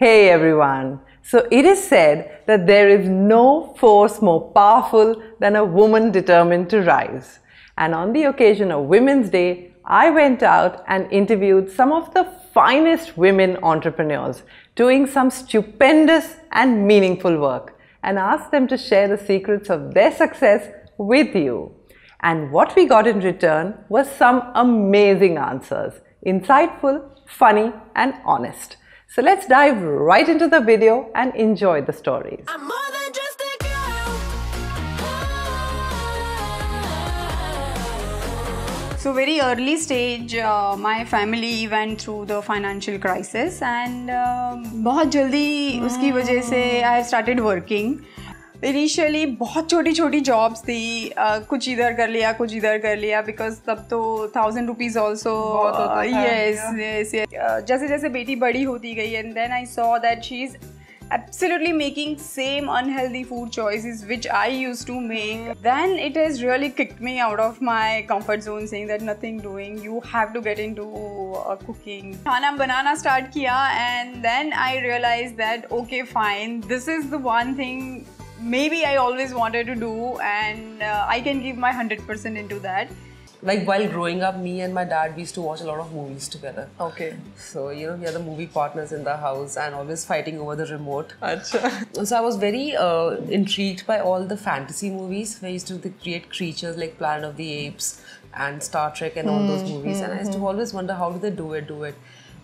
Hey everyone! So it is said that there is no force more powerful than a woman determined to rise. And on the occasion of Women's Day, I went out and interviewed some of the finest women entrepreneurs doing some stupendous and meaningful work and asked them to share the secrets of their success with you. And what we got in return was some amazing answers, insightful, funny and honest. So let's dive right into the video and enjoy the stories. I'm more than just a girl. Oh. So very early stage, my family went through the financial crisis and बहुत जल्दी उसकी वजह से I started working. Initially बहुत छोटी-छोटी jobs थी, कुछ इधर कर लिया, कुछ इधर कर लिया, because तब तो 1,000 rupees also. Yes. जैसे-जैसे बेटी बड़ी होती गई, and then I saw that she's absolutely making same unhealthy food choices which I used to make. Then it has really kicked me out of my comfort zone, saying that nothing doing, you have to get into cooking. Khana banana start kiya, and then I realized that okay, fine, this is the one thing maybe I always wanted to do, and I can give my 100% into that. Like while growing up, me and my dad, we used to watch a lot of movies together. Okay. So, you know, we are the movie partners in the house and always fighting over the remote. Achha. So I was very intrigued by all the fantasy movies. I used to create creatures like Planet of the Apes and Star Trek and all those movies. And I used to always wonder, how do they do it?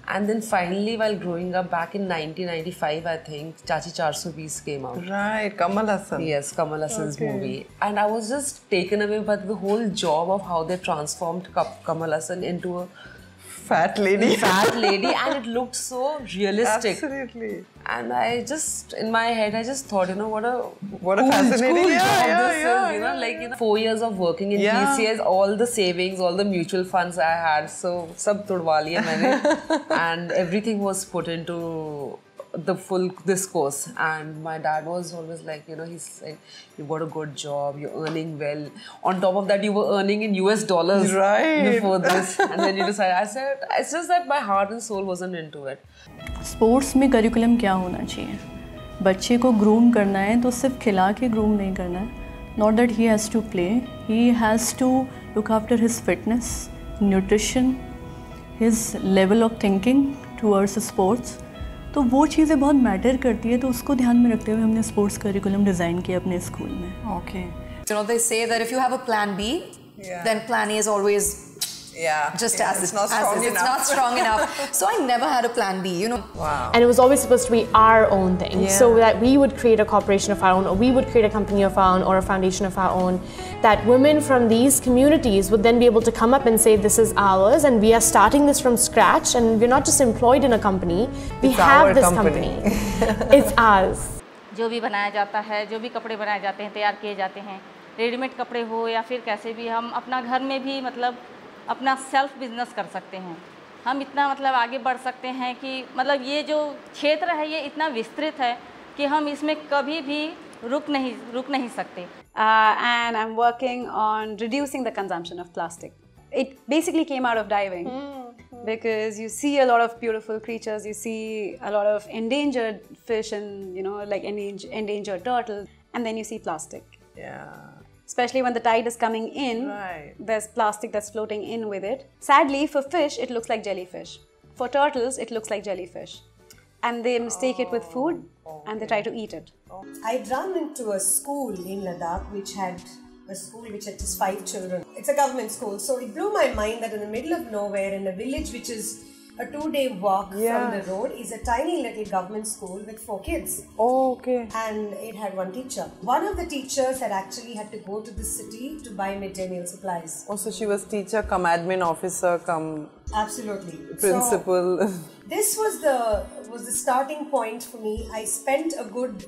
And then finally, while growing up, back in 1995, I think, Chachi 420 came out. Right, Kamal Hassan. Yes, Kamal Hassan's movie. And I was just taken away by the whole job of how they transformed Kamal Hassan into a fat lady. Fat lady, and it looked so realistic. Absolutely. And I just, in my head, I just thought, you know, what a fascinating job this is. You know, like, you know, 4 years of working in TCS, all the savings, all the mutual funds I had, so sab tudwa liya maine, and everything was put into the full this course. And my dad was always like, you know, he's saying, you got a good job, you're earning well, on top of that you were earning in US dollars, right, before this. And then you decided. I said, it's just that my heart and soul wasn't into it. Sports mein curriculum kya hona chahiye? Bacche ko groom karna hai to sirf khila ke groom nahi karna hai. Not that he has to play, he has to look after his fitness, nutrition, his level of thinking towards sports. तो वो चीज़ें बहुत matter करती है, तो उसको ध्यान में रखते हुए हमने स्पोर्ट्स करिकुलम डिज़ाइन किया अपने स्कूल में. Okay. You know they say that if you have a plan B, then plan A is always just as it's not strong enough. It's not strong enough. So I never had a plan B, you know. Wow. And it was always supposed to be our own thing, so that we would create a corporation of our own, or we would create a company of our own, or a foundation of our own. That women from these communities would then be able to come up and say, this is ours and we are starting this from scratch, and we're not just employed in a company, we have this company. It's ours. जो भी बनाया जाता है, जो भी कपड़े बनाए जाते हैं, तैयार किए जाते हैं, रेडीमेड कपड़े हो या फिर कैसे भी, हम अपना घर में भी मतलब अपना सेल्फ बिजनेस कर सकते हैं. हम इतना मतलब आगे बढ़ सकते हैं कि मतलब ये जो क्षेत्र है ये इतना विस्तृत है कि हम इसमें कभी भी रुक नहीं सकते. And I'm working on reducing the consumption of plastic. It basically came out of diving, because you see a lot of beautiful creatures, you see a lot of endangered fish and, you know, like endangered turtles, and then you see plastic. Yeah. Especially when the tide is coming in, there's plastic that's floating in with it. Sadly, for fish, it looks like jellyfish. For turtles, it looks like jellyfish. And they mistake it with food, and they try to eat it. I'd run into a school in Ladakh which had just 5 children. It's a government school, so it blew my mind that in the middle of nowhere, in a village which is a 2-day walk from the road, is a tiny little government school with 4 kids. Oh, okay. And it had one teacher. One of the teachers had actually had to go to the city to buy midday meal supplies. Oh, so she was teacher, come admin officer, come... Absolutely. Principal. So, this was the starting point for me. I spent a good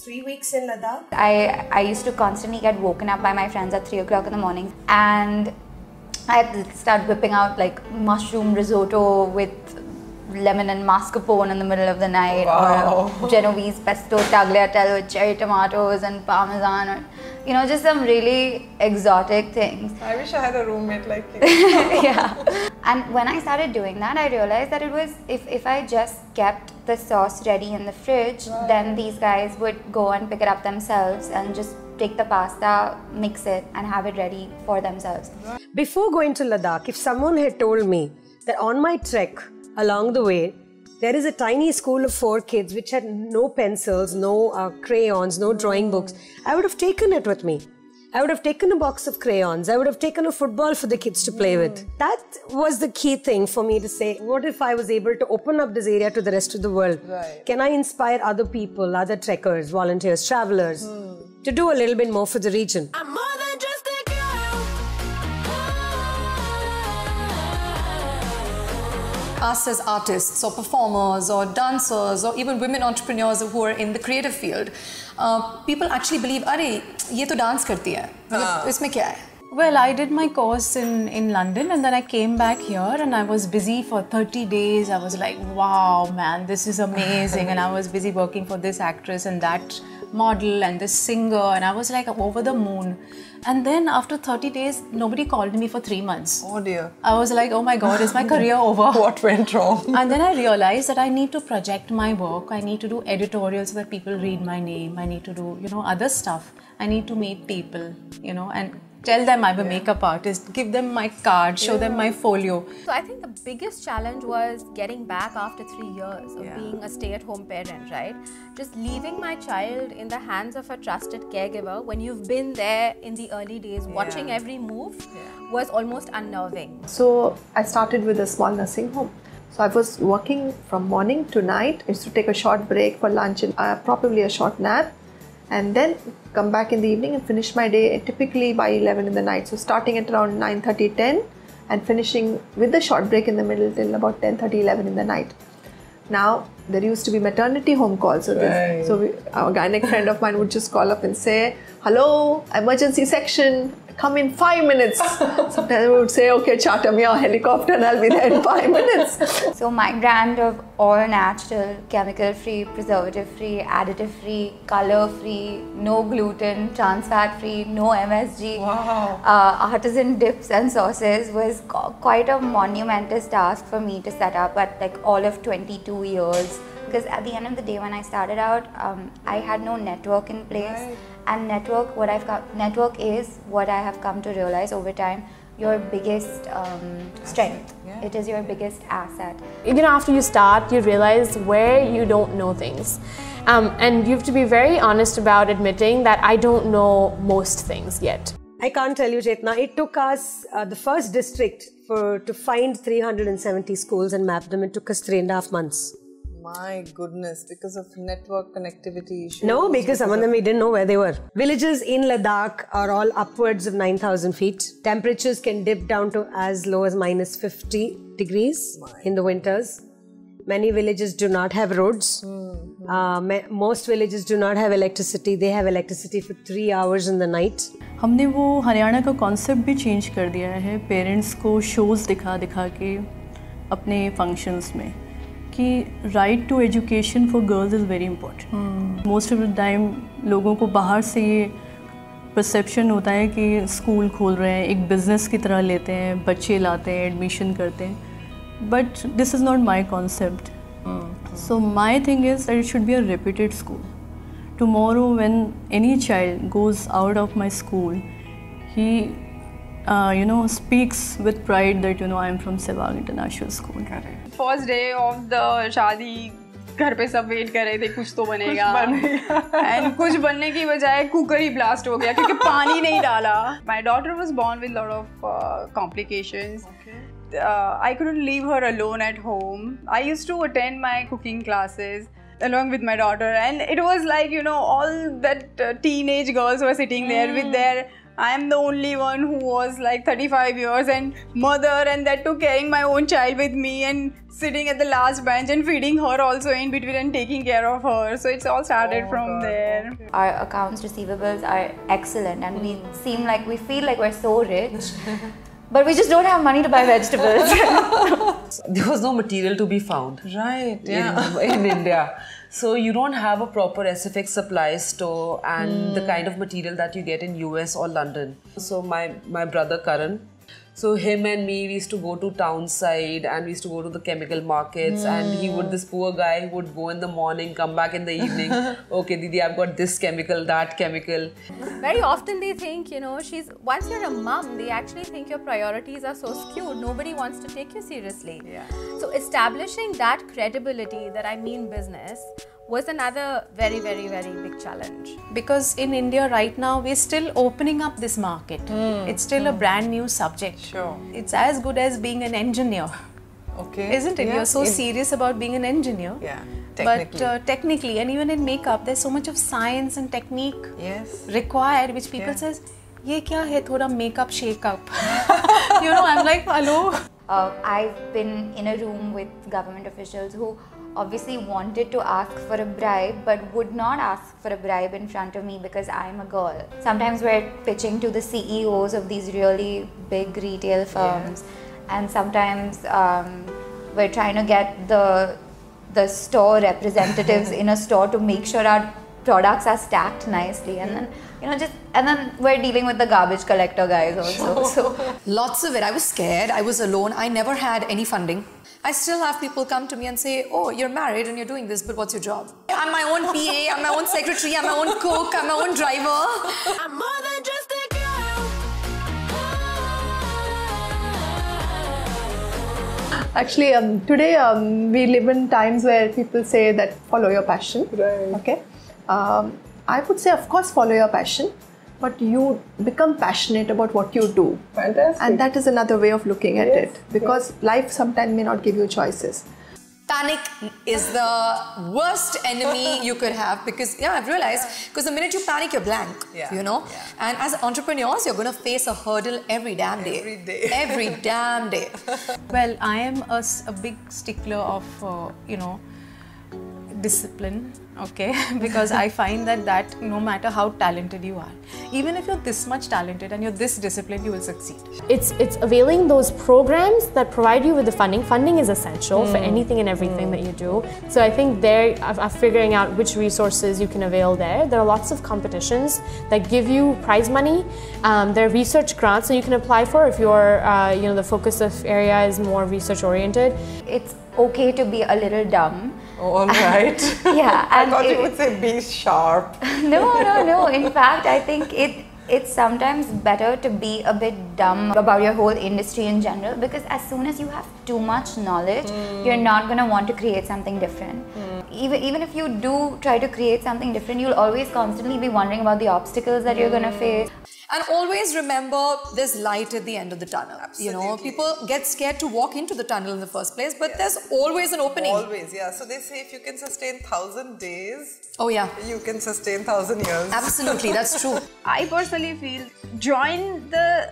3 weeks in Ladakh. I used to constantly get woken up by my friends at 3 o'clock in the morning, and I had to start whipping out like mushroom risotto with lemon and mascarpone in the middle of the night, or Genovese pesto tagliatelle with cherry tomatoes and parmesan, or you know, just some really exotic things. I wish I had a roommate like you. Yeah. And when I started doing that, I realized that it was, if I just kept the sauce ready in the fridge, right, then these guys would go and pick it up themselves and just take the pasta, mix it and have it ready for themselves. Before going to Ladakh, if someone had told me that on my trek along the way, there is a tiny school of 4 kids which had no pencils, no crayons, no drawing books, I would have taken it with me. I would have taken a box of crayons. I would have taken a football for the kids to play with. That was the key thing for me to say, what if I was able to open up this area to the rest of the world? Right. Can I inspire other people, other trekkers, volunteers, travelers, to do a little bit more for the region? I'm more than just a girl. Us as artists or performers or dancers or even women entrepreneurs who are in the creative field, people actually believe, "Arey, ye to dance karti hai. Isme kya hai?" Well, I did my course in London and then I came back here and I was busy for 30 days. I was like, wow, man, this is amazing. And I was busy working for this actress and that model and this singer. And I was like over the moon. And then after 30 days, nobody called me for 3 months. Oh dear. I was like, oh my God, is my career over? What went wrong? And then I realized that I need to project my work. I need to do editorials so that people read my name. I need to do, you know, other stuff. I need to meet people, you know, and tell them I'm a makeup artist, give them my card, show them my folio. So I think the biggest challenge was getting back after 3 years of being a stay-at-home parent, right? Just leaving my child in the hands of a trusted caregiver when you've been there in the early days, watching every move was almost unnerving. So I started with a small nursing home. So I was working from morning to night. I used to take a short break for lunch and probably a short nap, and then come back in the evening and finish my day typically by 11 in the night. So starting at around 9:30, 10 and finishing with a short break in the middle till about 10:30, 11 in the night. Now there used to be maternity home calls. So, our gynec friend of mine would just call up and say, hello, emergency section, come in 5 minutes. Sometimes we would say, okay, charter me a helicopter and I'll be there in 5 minutes. So my brand of all natural, chemical-free, preservative-free, additive-free, color-free, no gluten, trans fat-free, no MSG, artisan dips and sauces was quite a monumentous task for me to set up at like all of 22 years. Because at the end of the day, when I started out, I had no network in place. And network is what I have come to realize over time, your biggest strength. It is your biggest asset. You know, after you start, you realize where you don't know things. And you have to be very honest about admitting that I don't know most things yet. I can't tell you, Chaitna, it took us the first district to find 370 schools and map them. It took us 3.5 months. My goodness, because of network connectivity issues. No, because some of them we didn't know where they were. Villages in Ladakh are all upwards of 9,000 feet. Temperatures can dip down to as low as -50 degrees in the winters. Many villages do not have roads. Most villages do not have electricity. They have electricity for 3 hours in the night. हमने वो हरियाणा का concept भी change कर दिया है. Parents को shows दिखा के अपने functions में. कि right to education for girls is very important. Most of the time लोगों को बाहर से ये perception होता है कि स्कूल खोल रहे हैं, एक business की तरह लेते हैं, बच्चे लाते हैं, admission करते हैं. But this is not my concept. So my thing is that it should be a reputed school. Tomorrow when any child goes out of my school, he you know, speaks with pride that, you know, I'm from Sevaal International School. First day of the shadi, घर पे सब wait कर रहे थे कुछ तो बनेगा. And कुछ बनने की बजाय cooker ही blast हो गया क्योंकि पानी नहीं डाला. My daughter was born with a lot of complications. I couldn't leave her alone at home. I used to attend my cooking classes along with my daughter, and it was like, you know, all that teenage girls were sitting there with their. I'm the only one who was like 35 years and mother, and that too carrying my own child with me and sitting at the last bench and feeding her also in between and taking care of her. So it's all started from there. Our accounts receivables are excellent and we seem like, we feel like we're so rich, but we just don't have money to buy vegetables. because there was no material to be found. Right, yeah. In India. So you don't have a proper SFX supply store and the kind of material that you get in US or London. So my brother Karan, so him and me, we used to go to town side and we used to go to the chemical markets and he would, this poor guy would go in the morning, come back in the evening. Okay, Didi, I've got this chemical, that chemical. Very often they think, you know, once you're a mum, they actually think your priorities are so skewed. Nobody wants to take you seriously. Yeah. So establishing that credibility that I mean business was another very, very, very big challenge. Because in India right now, we're still opening up this market. It's still a brand new subject. Sure. It's as good as being an engineer. Okay. Isn't it? Yeah. You're so serious about being an engineer. Yeah. Technically. But technically, and even in makeup, there's so much of science and technique required, which people says, "Ye kya hai? Thoda makeup shake up." You know, I'm like, hello. I've been in a room with government officials who obviously wanted to ask for a bribe but would not ask for a bribe in front of me because I'm a girl. Sometimes we're pitching to the CEOs of these really big retail firms and sometimes we're trying to get the store representatives in a store to make sure our products are stacked nicely, and then, you know, and then we're dealing with the garbage collector guys also. So lots of it. I was scared. I was alone. I never had any funding. I still have people come to me and say, "Oh, you're married and you're doing this, but what's your job?" I'm my own PA, I'm my own secretary, I'm my own cook, I'm my own driver. I'm more than just a girl. Actually, today we live in times where people say that follow your passion. Right. Okay. I would say, of course, follow your passion, but you become passionate about what you do. Fantastic. And that is another way of looking at it, because life sometimes may not give you choices. Panic is the worst enemy you could have, because I've realized, because the minute you panic, you're blank, you know. Yeah. And as entrepreneurs, you're going to face a hurdle every damn day. Every day. Every damn day. Well, I am a big stickler of, you know, discipline. Okay, because I find that no matter how talented you are, even if you're this much talented and you're this disciplined, you will succeed. It's availing those programs that provide you with the funding. Funding is essential for anything and everything that you do. So I think there, I'm figuring out which resources you can avail there. There are lots of competitions that give you prize money. There are research grants that you can apply for if your you know, the focus of area is more research oriented. It's okay to be a little dumb. Oh, all right. Yeah. I thought you would say be sharp. No. In fact, I think it's sometimes better to be a bit dumb about your whole industry in general, because as soon as you have too much knowledge, you're not going to want to create something different. Even if you do try to create something different, you'll always constantly be wondering about the obstacles that you're going to face. And always remember, there's light at the end of the tunnel. Absolutely. You know, people get scared to walk into the tunnel in the first place, but there's always an opening. Always, yeah. So they say if you can sustain 1,000 days, you can sustain 1,000 years. Absolutely, that's true. I personally feel join the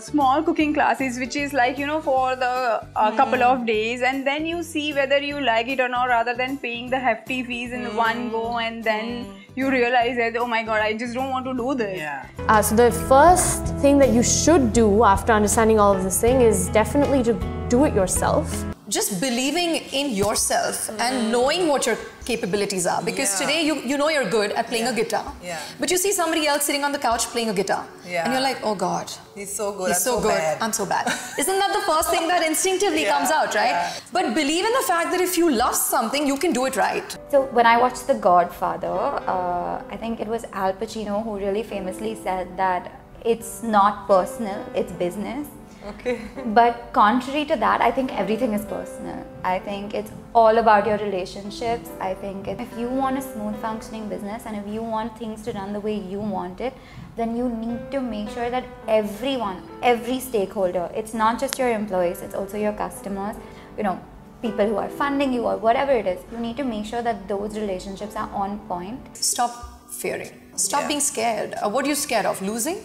small cooking classes, which is like, you know, for the couple of days, and then you see whether you like it or not, rather than paying the hefty fees in one go and then you realize that, oh my God, I just don't want to do this. Yeah. So the first thing that you should do after understanding all of this thing is definitely to do it yourself. Just believing in yourself and knowing what your capabilities are. Because today you know you're good at playing a guitar. Yeah. But you see somebody else sitting on the couch playing a guitar. Yeah. And you're like, oh God. He's so good. I'm so bad. Isn't that the first thing that instinctively comes out, right? Yeah. But believe in the fact that if you love something, you can do it right. So when I watched The Godfather, I think it was Al Pacino who really famously said that it's not personal, it's business. Okay. But contrary to that, I think everything is personal. I think it's all about your relationships. I think if you want a smooth functioning business and if you want things to run the way you want it, then you need to make sure that everyone, every stakeholder, it's not just your employees, it's also your customers, you know, people who are funding you or whatever it is, you need to make sure that those relationships are on point. Stop fearing. Stop being scared. What are you scared of? Losing?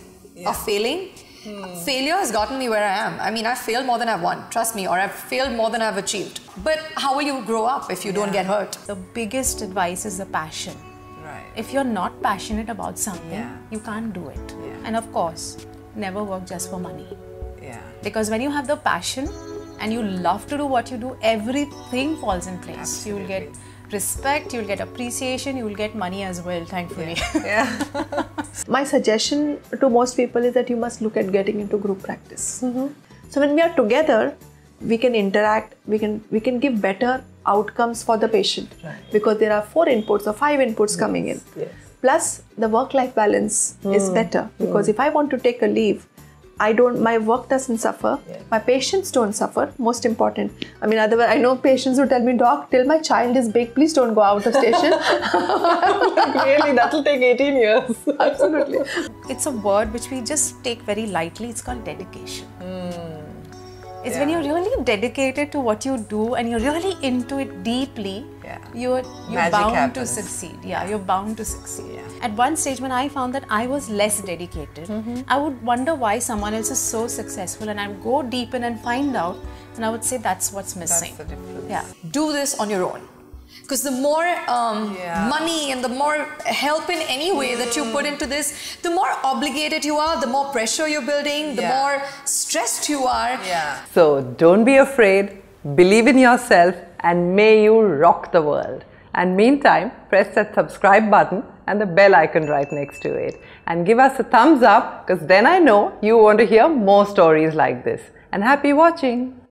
Or failing? Failure has gotten me where I am. I mean, I've failed more than I've won, trust me, or I've failed more than I've achieved. But how will you grow up if you don't get hurt? The biggest advice is the passion. Right. If you're not passionate about something, you can't do it. Yeah. And of course, never work just for money. Yeah. Because when you have the passion, and you love to do what you do, everything falls in place. Absolutely. You will get respect, you will get appreciation, you will get money as well, thankfully. Yeah. Yeah. My suggestion to most people is that you must look at getting into group practice. Mm-hmm. So when we are together, we can interact, we can give better outcomes for the patient, right? Because there are 4 inputs or 5 inputs yes, coming in. Yes. Plus the work-life balance is better, because if I want to take a leave, my work doesn't suffer, yeah. My patients don't suffer, most important. I mean, otherwise, I know patients who tell me, Doc, till my child is big, please don't go out of station. Really, that'll take 18 years. Absolutely. It's a word which we just take very lightly. It's called dedication. It's yeah. when you're really dedicated to what you do and you're really into it deeply, yeah. you're bound happens. To succeed. Yeah, yeah, you're bound to succeed. Yeah. At one stage when I found that I was less dedicated, I would wonder why someone else is so successful, and I would go deep in and find out, and I would say that's what's missing. That's the difference. Yeah. Do this on your own. Because the more money and the more help in any way that you put into this, the more obligated you are, the more pressure you're building, the more stressed you are. Yeah. So don't be afraid, believe in yourself, and may you rock the world. And meantime, press that subscribe button and the bell icon right next to it. And give us a thumbs up, because then I know you want to hear more stories like this. And happy watching.